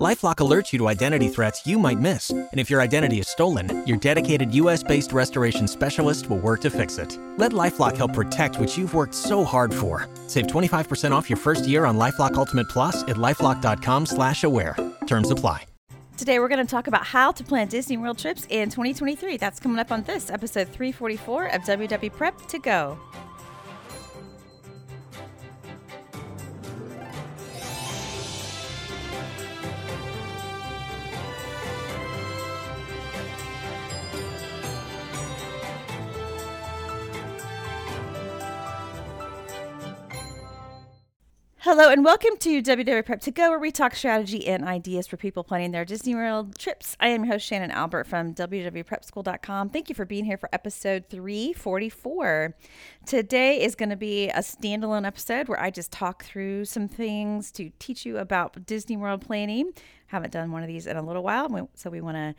LifeLock alerts you to identity threats you might miss, and if your identity is stolen, your dedicated U.S.-based restoration specialist will work to fix it. Let LifeLock help protect what you've worked so hard for. Save 25% off your first year on LifeLock Ultimate Plus at LifeLock.com/aware. Terms apply. Today we're going to talk about how to plan Disney World trips in 2023. That's coming up on this, episode 344 of WW Prep to Go. Hello and welcome to WW Prep to Go, where we talk strategy and ideas for people planning their Disney World trips. I am your host, Shannon Albert from WWPrepSchool.com. Thank you for being here for episode 344. Today is going to be a standalone episode where I just talk through some things to teach you about Disney World planning. Haven't done one of these in a little while, so we want to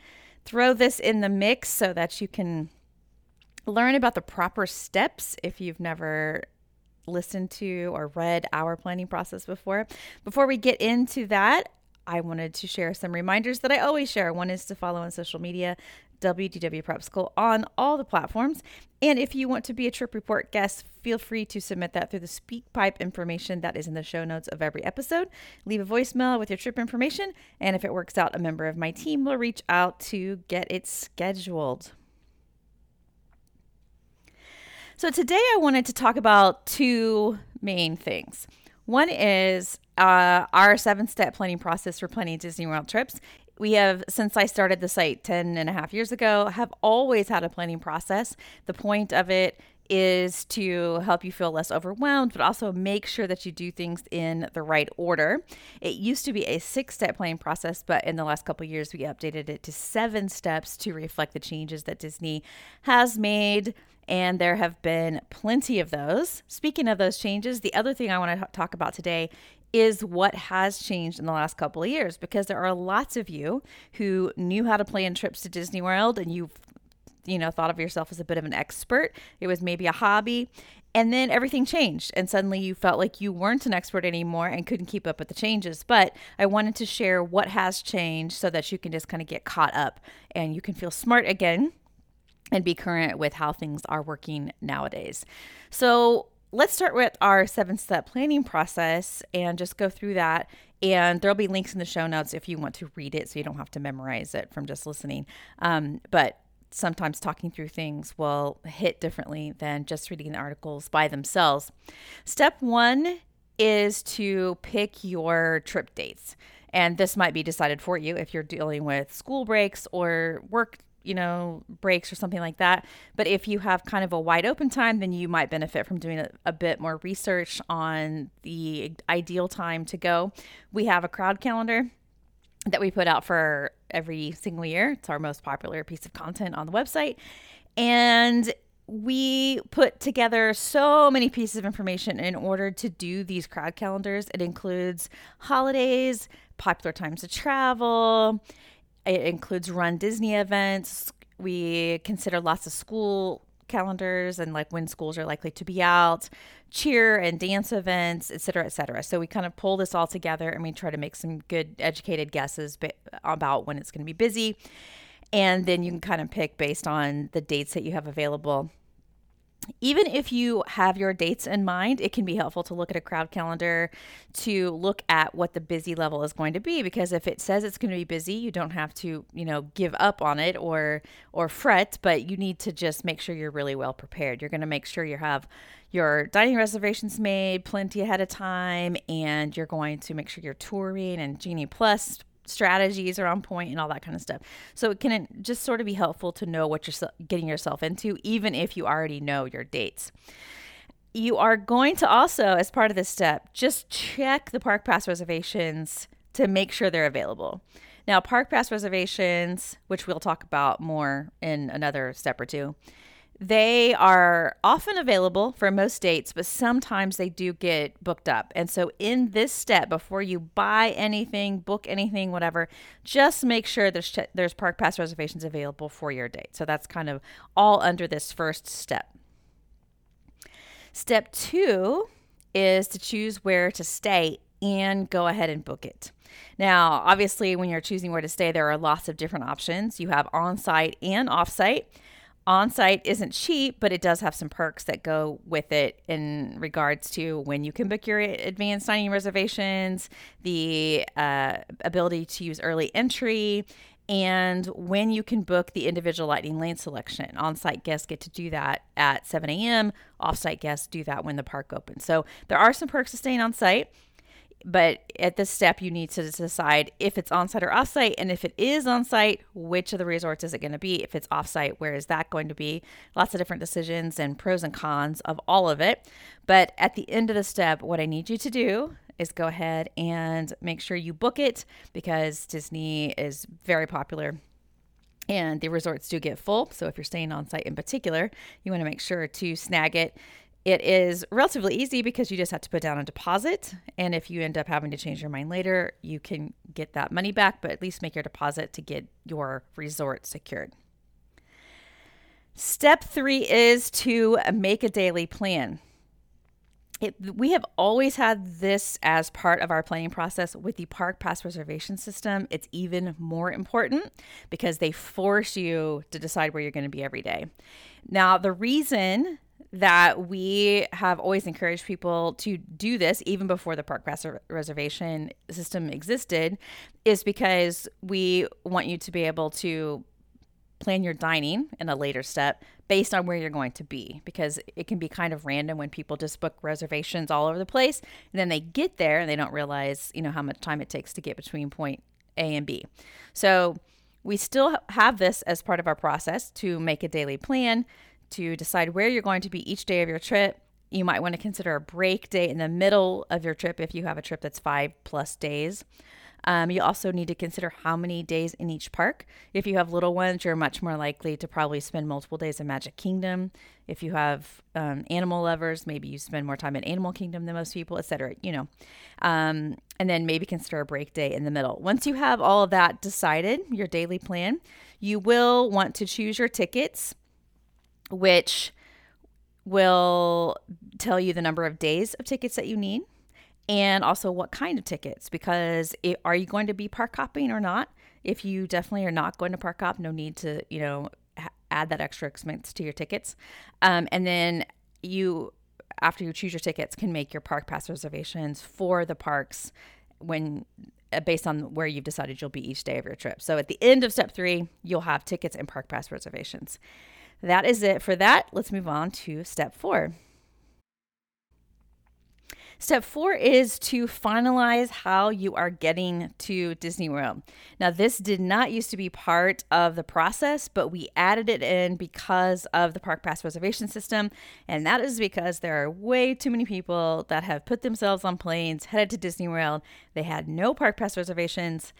throw this in the mix so that you can learn about the proper steps if you've never listened to or read our planning process before. Before we get into that, I wanted to share some reminders that I always share. One is to follow on social media, WDW Prep School on all the platforms. And if you want to be a trip report guest, feel free to submit that through the SpeakPipe information that is in the show notes of every episode. Leave a voicemail with your trip information, and if it works out, a member of my team will reach out to get it scheduled. So today I wanted to talk about two main things. One is our 7-step planning process for planning Disney World trips. We have, since I started the site 10 and a half years ago, have always had a planning process. The point of it is to help you feel less overwhelmed, but also make sure that you do things in the right order. It used to be a 6-step planning process, but in the last couple of years, we updated it to 7 steps to reflect the changes that Disney has made. And there have been plenty of those. Speaking of those changes, the other thing I want to talk about today is what has changed in the last couple of years, because there are lots of you who knew how to plan trips to Disney World and you've thought of yourself as a bit of an expert. It was maybe a hobby. And then everything changed. And suddenly you felt like you weren't an expert anymore and couldn't keep up with the changes. But I wanted to share what has changed so that you can just kind of get caught up and you can feel smart again and be current with how things are working nowadays. So let's start with our 7-step planning process and just go through that. And there'll be links in the show notes if you want to read it so you don't have to memorize it from just listening. But sometimes talking through things will hit differently than just reading the articles by themselves. Step 1 is to pick your trip dates. And this might be decided for you if you're dealing with school breaks or work breaks or something like that. But if you have kind of a wide open time, then you might benefit from doing a bit more research on the ideal time to go. We have a crowd calendar that we put out for every single year. It's our most popular piece of content on the website. And we put together so many pieces of information in order to do these crowd calendars. It includes holidays, popular times to travel. It includes Run Disney events. We consider lots of school calendars and like when schools are likely to be out, cheer and dance events, et cetera, et cetera. So we kind of pull this all together and we try to make some good educated guesses about when it's going to be busy. And then you can kind of pick based on the dates that you have available. Even if you have your dates in mind, it can be helpful to look at a crowd calendar to look at what the busy level is going to be, because if it says it's going to be busy, you don't have to, give up on it or fret, but you need to just make sure you're really well prepared. You're going to make sure you have your dining reservations made plenty ahead of time, and you're going to make sure your touring and Genie Plus strategies are on point and all that kind of stuff. So it can just sort of be helpful to know what you're getting yourself into, even if you already know your dates. You are going to also, as part of this step, just check the Park Pass reservations to make sure they're available. Now, Park Pass reservations, which we'll talk about more in another step or two, They are often available for most dates, but sometimes they do get booked up. And so in this step, before you buy anything, book anything, whatever, just make sure there's park pass reservations available for your date. So that's kind of all under this first step. Step two is to choose where to stay and go ahead and book it. Now, obviously, when you're choosing where to stay, there are lots of different options. You have on-site and off-site. On-site isn't cheap, but it does have some perks that go with it in regards to when you can book your advanced dining reservations, the ability to use early entry, and when you can book the individual Lightning Lane selection. On-site guests get to do that at 7 a.m. Off-site guests do that when the park opens. So there are some perks to staying on-site. But at this step, you need to decide if it's on-site or off-site. And if it is on-site, which of the resorts is it going to be? If it's off-site, where is that going to be? Lots of different decisions and pros and cons of all of it. But at the end of the step, what I need you to do is go ahead and make sure you book it, because Disney is very popular and the resorts do get full. So if you're staying on-site in particular, you want to make sure to snag it. It is relatively easy because you just have to put down a deposit, and if you end up having to change your mind later, you can get that money back, but at least make your deposit to get your resort secured. Step three is to make a daily plan. We have always had this as part of our planning process. With the park pass reservation system, it's even more important because they force you to decide where you're going to be every day. Now, the reason that we have always encouraged people to do this even before the park pass reservation system existed is because we want you to be able to plan your dining in a later step based on where you're going to be, because it can be kind of random when people just book reservations all over the place and then they get there and they don't realize, you know, how much time it takes to get between point A and B. So we still have this as part of our process to make a daily plan, to decide where you're going to be each day of your trip. You might want to consider a break day in the middle of your trip if you have a trip that's 5+ days. You also need to consider how many days in each park. If you have little ones, you're much more likely to probably spend multiple days in Magic Kingdom. If you have animal lovers, maybe you spend more time in Animal Kingdom than most people, etc. You know, and then maybe consider a break day in the middle. Once you have all of that decided, your daily plan, you will want to choose your tickets, which will tell you the number of days of tickets that you need and also what kind of tickets, because are you going to be park hopping or not? If you definitely are not going to park hop, no need to, you know, add that extra expense to your tickets. And then you, after you choose your tickets, can make your park pass reservations for the parks when based on where you've decided you'll be each day of your trip. So at the end of step three, you'll have tickets and park pass reservations. That is it for that. Let's move on to step four. Step four is to finalize how you are getting to Disney World. Now, this did not used to be part of the process, but we added it in because of the park pass reservation system. And that is because there are way too many people that have put themselves on planes, headed to Disney World. They had no park pass reservations,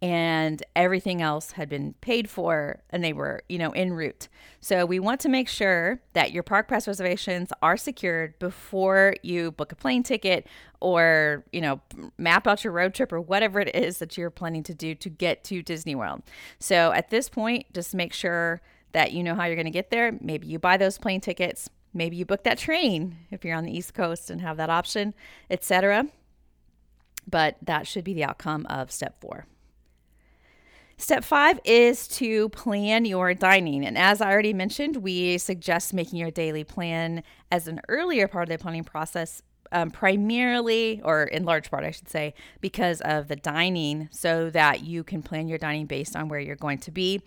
and everything else had been paid for and they were, you know, en route. So we want to make sure that your park pass reservations are secured before you book a plane ticket or, you know, map out your road trip or whatever it is that you're planning to do to get to Disney World. So at this point, just make sure that you know how you're going to get there. Maybe you buy those plane tickets. Maybe you book that train if you're on the East Coast and have that option, etc. But that should be the outcome of step four. Step five is to plan your dining. And as I already mentioned, we suggest making your daily plan as an earlier part of the planning process, primarily, or in large part, I should say, because of the dining, so that you can plan your dining based on where you're going to be.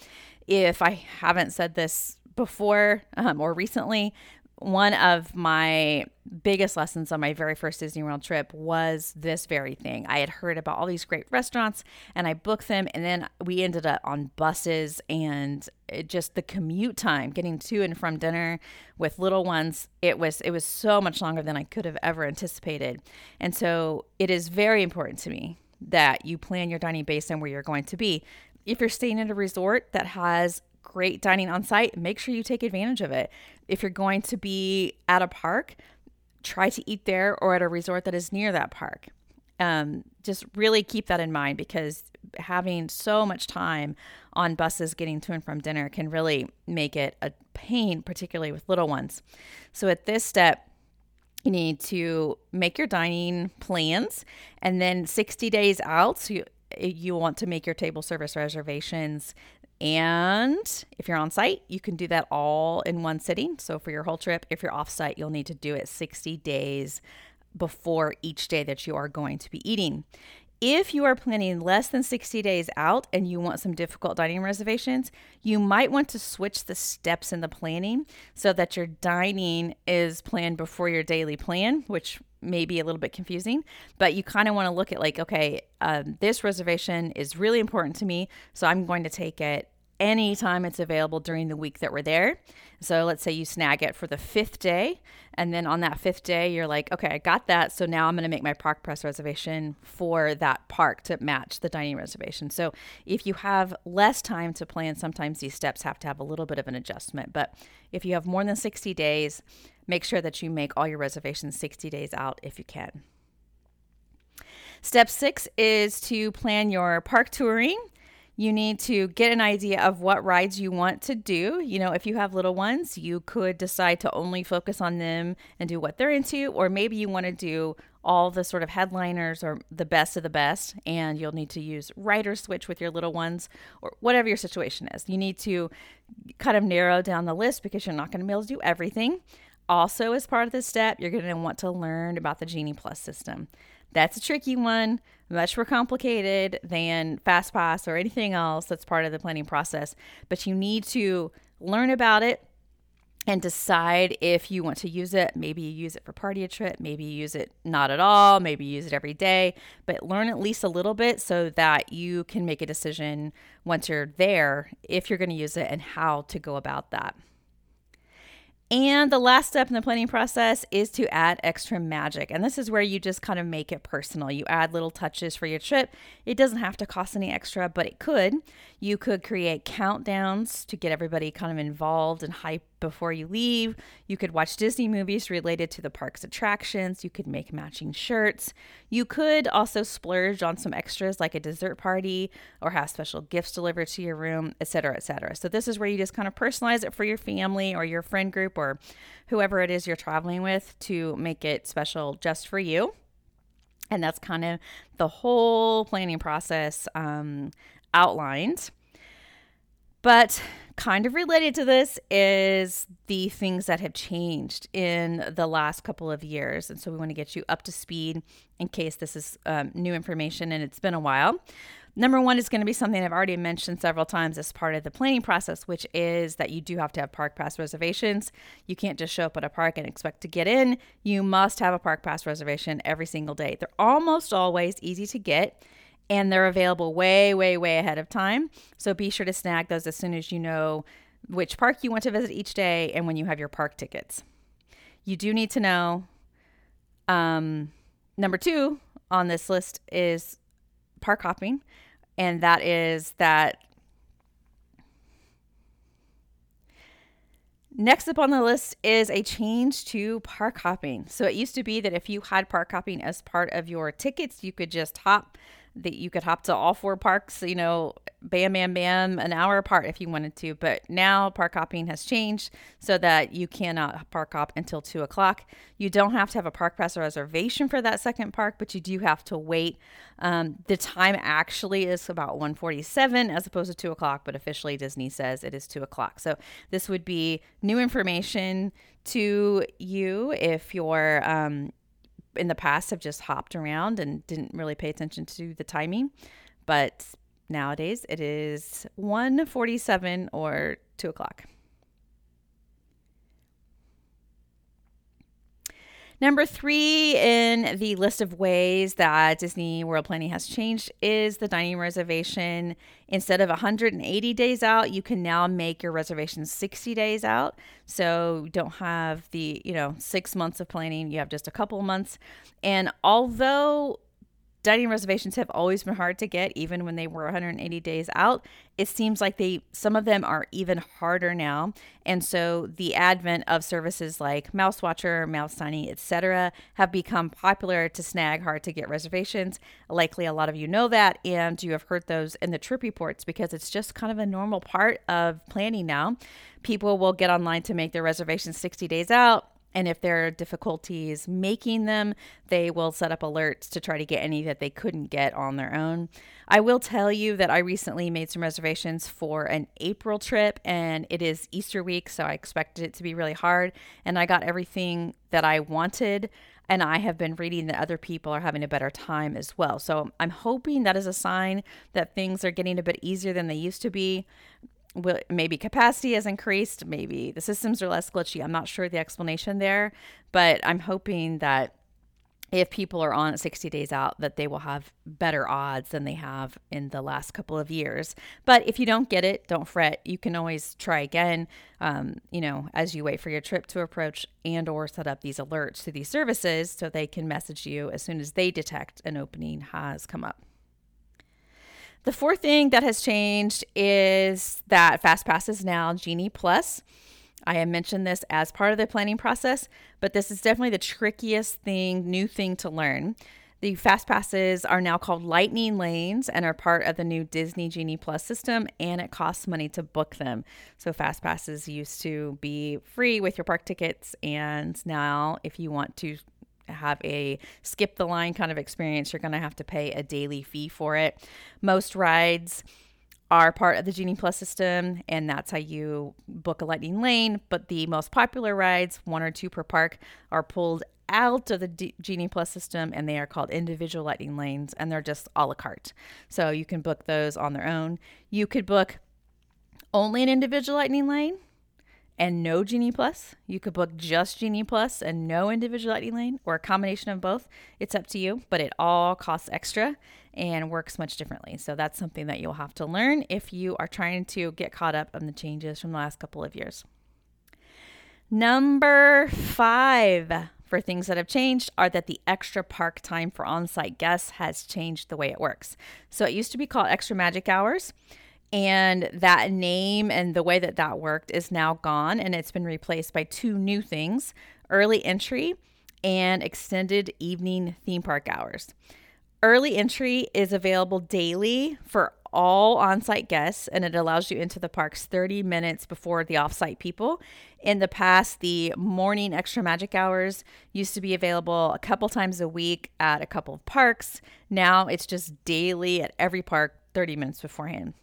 If I haven't said this before or recently, one of my biggest lessons on my very first Disney World trip was this very thing. I had heard about all these great restaurants and I booked them, and then we ended up on buses, and just the commute time getting to and from dinner with little ones, it was so much longer than I could have ever anticipated. And so it is very important to me that you plan your dining based on where you're going to be. If you're staying at a resort that has great dining on site, make sure you take advantage of it. If you're going to be at a park, try to eat there or at a resort that is near that park. Just really keep that in mind, because having so much time on buses getting to and from dinner can really make it a pain, particularly with little ones. So at this step, you need to make your dining plans, and then 60 days out, so you want to make your table service reservations. And if you're on site, you can do that all in one sitting. So for your whole trip, if you're off site, you'll need to do it 60 days before each day that you are going to be eating. If you are planning less than 60 days out and you want some difficult dining reservations, you might want to switch the steps in the planning so that your dining is planned before your daily plan, which may be a little bit confusing, but you kind of want to look at like, okay, this reservation is really important to me, so I'm going to take it anytime it's available during the week that we're there. So let's say you snag it for the 5th day. And then on that 5th day, you're like, okay, I got that. So now I'm going to make my park press reservation for that park to match the dining reservation. So if you have less time to plan, sometimes these steps have to have a little bit of an adjustment. But if you have more than 60 days, make sure that you make all your reservations 60 days out if you can. Step 6 is to plan your park touring. You need to get an idea of what rides you want to do. You know, if you have little ones, you could decide to only focus on them and do what they're into, or maybe you want to do all the sort of headliners or the best of the best, and you'll need to use ride or switch with your little ones, or whatever your situation is. You need to kind of narrow down the list because you're not going to be able to do everything. Also, as part of this step, you're going to want to learn about the Genie Plus system. That's a tricky one, much more complicated than FastPass or anything else that's part of the planning process. But you need to learn about it and decide if you want to use it. Maybe you use it for part of your trip. Maybe you use it not at all. Maybe you use it every day. But learn at least a little bit so that you can make a decision once you're there if you're going to use it and how to go about that. And the last step in the planning process is to add extra magic. And this is where you just kind of make it personal. You add little touches for your trip. It doesn't have to cost any extra, but it could. You could create countdowns to get everybody kind of involved and hyped before you leave. You could watch Disney movies related to the park's attractions. You could make matching shirts. You could also splurge on some extras like a dessert party or have special gifts delivered to your room, et cetera, et cetera. So this is where you just kind of personalize it for your family or your friend group or whoever it is you're traveling with to make it special just for you. And that's kind of the whole planning process outlined. But kind of related to this is the things that have changed in the last couple of years. And so we want to get you up to speed in case this is new information and it's been a while. Number one is going to be something I've already mentioned several times as part of the planning process, which is that you do have to have park pass reservations. You can't just show up at a park and expect to get in. You must have a park pass reservation every single day. They're almost always easy to get, and they're available way, way, way ahead of time. So be sure to snag those as soon as you know which park you want to visit each day and when you have your park tickets. You do need to know, number 2 on this list is park hopping, and that is that next up on the list is a change to park hopping. So it used to be that if you had park hopping as part of your tickets, you could just hop, that you could hop to all 4 parks, you know, bam, bam, bam, an hour apart if you wanted to. But now park hopping has changed so that you cannot park hop until 2:00. You don't have to have a park pass or reservation for that second park, but you do have to wait. The time actually is about 1:47 as opposed to 2:00, but officially Disney says it is 2:00. So this would be new information to you if you're in the past have just hopped around and didn't really pay attention to the timing. But nowadays it is 1:47 or 2:00. Number 3 in the list of ways that Disney World planning has changed is the dining reservation. Instead of 180 days out, you can now make your reservation 60 days out. So you don't have the, 6 months of planning. You have just a couple months. And although Dining reservations have always been hard to get, even when they were 180 days out. It seems like some of them are even harder now. And so the advent of services like Mouse Watcher, MouseTini, etc. have become popular to snag hard to get reservations. Likely a lot of you know that, and you have heard those in the trip reports because it's just kind of a normal part of planning now. People will get online to make their reservations 60 days out. And if there are difficulties making them, they will set up alerts to try to get any that they couldn't get on their own. I will tell you that I recently made some reservations for an April trip, and it is Easter week, so I expected it to be really hard. And I got everything that I wanted, and I have been reading that other people are having a better time as well. So I'm hoping that is a sign that things are getting a bit easier than they used to be. Well, maybe capacity has increased, maybe the systems are less glitchy. I'm not sure the explanation there, but I'm hoping that if people are on at 60 days out, that they will have better odds than they have in the last couple of years. But if you don't get it, don't fret. You can always try again, as you wait for your trip to approach, and or set up these alerts to these services so they can message you as soon as they detect an opening has come up. The fourth thing that has changed is that FastPass is now Genie Plus. I have mentioned this as part of the planning process, but this is definitely the trickiest new thing to learn. The FastPasses are now called Lightning Lanes and are part of the new Disney Genie Plus system, and it costs money to book them. So FastPasses used to be free with your park tickets, and now if you want to have a skip the line kind of experience, you're going to have to pay a daily fee for it. Most rides are part of the Genie Plus system, and that's how you book a Lightning Lane. But the most popular rides, one or two per park, are pulled out of the Genie Plus system, and they are called individual Lightning Lanes, and they're just a la carte. So you can book those on their own. You could book only an individual Lightning Lane and no Genie Plus. You could book just Genie Plus and no individual Lightning Lane, or a combination of both. It's up to you, but it all costs extra and works much differently. So that's something that you'll have to learn if you are trying to get caught up on the changes from the last couple of years. Number 5 for things that have changed are that the extra park time for on-site guests has changed the way it works. So it used to be called extra magic hours, and that name and the way that that worked is now gone, and it's been replaced by two new things: early entry and extended evening theme park hours. Early entry is available daily for all on-site guests, and it allows you into the parks 30 minutes before the off-site people. In the past, the morning extra magic hours used to be available a couple times a week at a couple of parks. Now it's just daily at every park 30 minutes beforehand.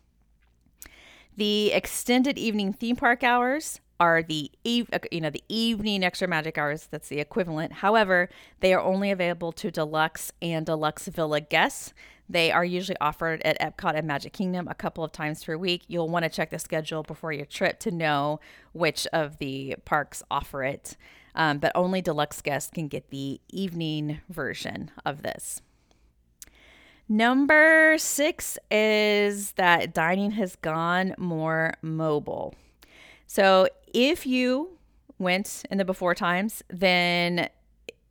The extended evening theme park hours are the evening extra magic hours. That's the equivalent. However, they are only available to deluxe and deluxe villa guests. They are usually offered at Epcot and Magic Kingdom a couple of times per week. You'll want to check the schedule before your trip to know which of the parks offer it. But only deluxe guests can get the evening version of this. Number 6 is that dining has gone more mobile. So if you went in the before times, then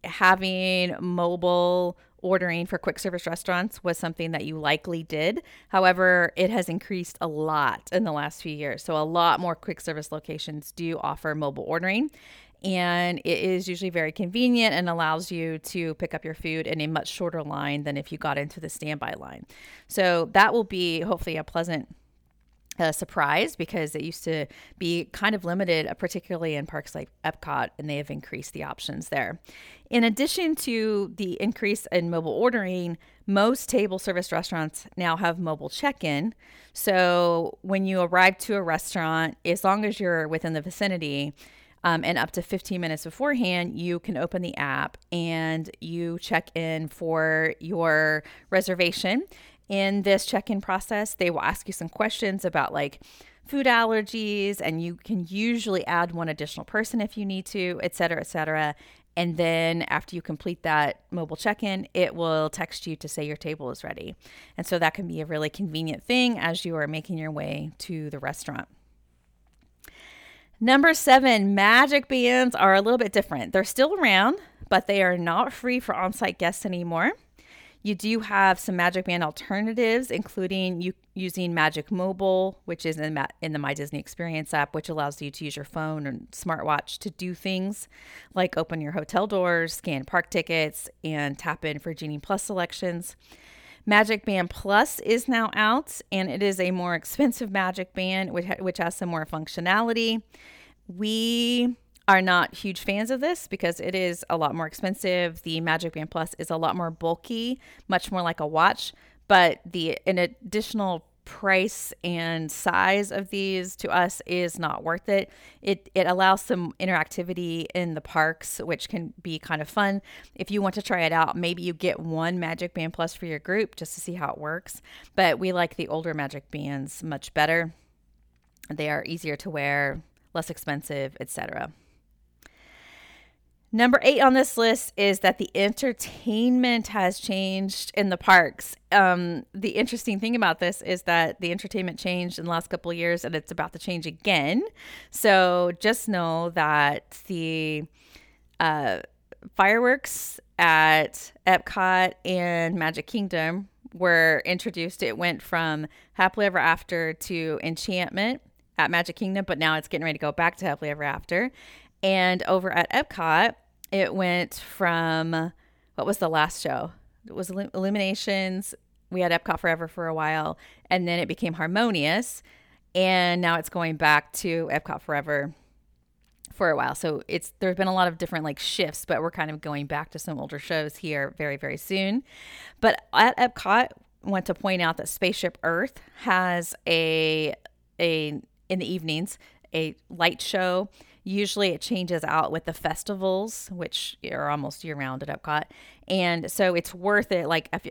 having mobile ordering for quick service restaurants was something that you likely did. However, it has increased a lot in the last few years. So a lot more quick service locations do offer mobile ordering. And it is usually very convenient and allows you to pick up your food in a much shorter line than if you got into the standby line. So that will be hopefully a pleasant surprise, because it used to be kind of limited, particularly in parks like Epcot, and they have increased the options there. In addition to the increase in mobile ordering, most table service restaurants now have mobile check-in. So when you arrive to a restaurant, as long as you're within the vicinity, and up to 15 minutes beforehand, you can open the app and you check in for your reservation. In this check-in process, they will ask you some questions about food allergies, and you can usually add one additional person if you need to, et cetera, et cetera. And then after you complete that mobile check-in, it will text you to say your table is ready. And so that can be a really convenient thing as you are making your way to the restaurant. Number 7, magic bands are a little bit different. They're still around, but they are not free for on-site guests anymore. You do have some Magic Band alternatives, including you using Magic Mobile, which is in the My Disney Experience app, which allows you to use your phone or smartwatch to do things like open your hotel doors, scan park tickets, and tap in for Genie Plus selections. Magic Band Plus is now out, and it is a more expensive Magic Band, which has some more functionality. We are not huge fans of this because it is a lot more expensive. The Magic Band Plus is a lot more bulky, much more like a watch, but the an additional price and size of these to us is not worth it. It allows some interactivity in the parks, which can be kind of fun. If you want to try it out, maybe you get one Magic Band Plus for your group just to see how it works, but we like the older Magic Bands much better. They are easier to wear, less expensive, etc. Number 8 on this list is that the entertainment has changed in the parks. The interesting thing about this is that the entertainment changed in the last couple of years, and it's about to change again. So just know that the fireworks at Epcot and Magic Kingdom were introduced. It went from Happily Ever After to Enchantment at Magic Kingdom, but now it's getting ready to go back to Happily Ever After. And over at Epcot, it went from, what was the last show? It was Illuminations. We had Epcot Forever for a while, and then it became Harmonious. And now it's going back to Epcot Forever for a while. So there's been a lot of different shifts, but we're kind of going back to some older shows here very, very soon. But at Epcot, I want to point out that Spaceship Earth has a in the evenings, a light show. Usually it changes out with the festivals, which are almost year-round at Epcot. And so it's worth it,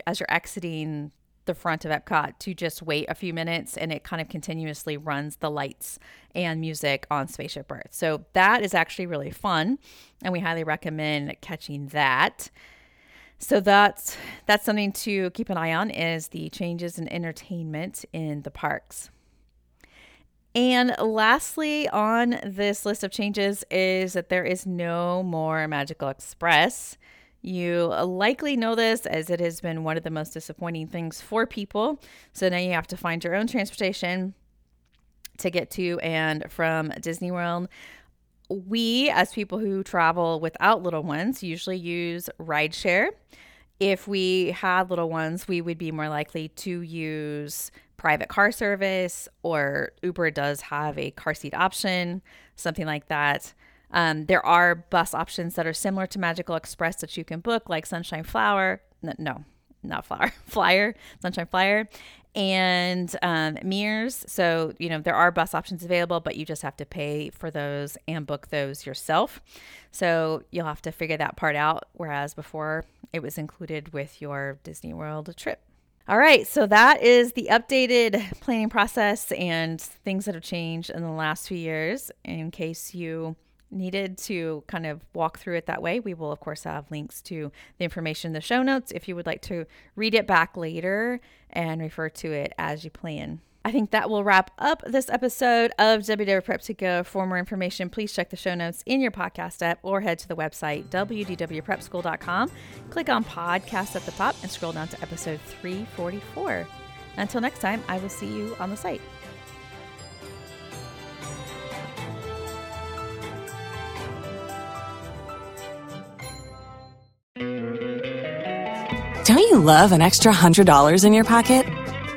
as you're exiting the front of Epcot, to just wait a few minutes, and it kind of continuously runs the lights and music on Spaceship Earth. So that is actually really fun, and we highly recommend catching that. So that's something to keep an eye on, is the changes in entertainment in the parks. And lastly on this list of changes is that there is no more Magical Express. You likely know this, as it has been one of the most disappointing things for people. So now you have to find your own transportation to get to and from Disney World. We, as people who travel without little ones, usually use rideshare. If we had little ones, we would be more likely to use private car service, or Uber does have a car seat option, something like that. There are bus options that are similar to Magical Express that you can book, like Sunshine Flyer. Sunshine Flyer and Mears. So, there are bus options available, but you just have to pay for those and book those yourself. So you'll have to figure that part out, whereas before it was included with your Disney World trip. All right, so that is the updated planning process and things that have changed in the last few years. In case you needed to kind of walk through it that way, we will, of course, have links to the information in the show notes if you would like to read it back later and refer to it as you plan. I think that will wrap up this episode of WW Prep to Go. For more information, please check the show notes in your podcast app or head to the website, WDWPrepSchool.com. Click on podcast at the top and scroll down to episode 344. Until next time, I will see you on the site. Don't you love an extra $100 in your pocket?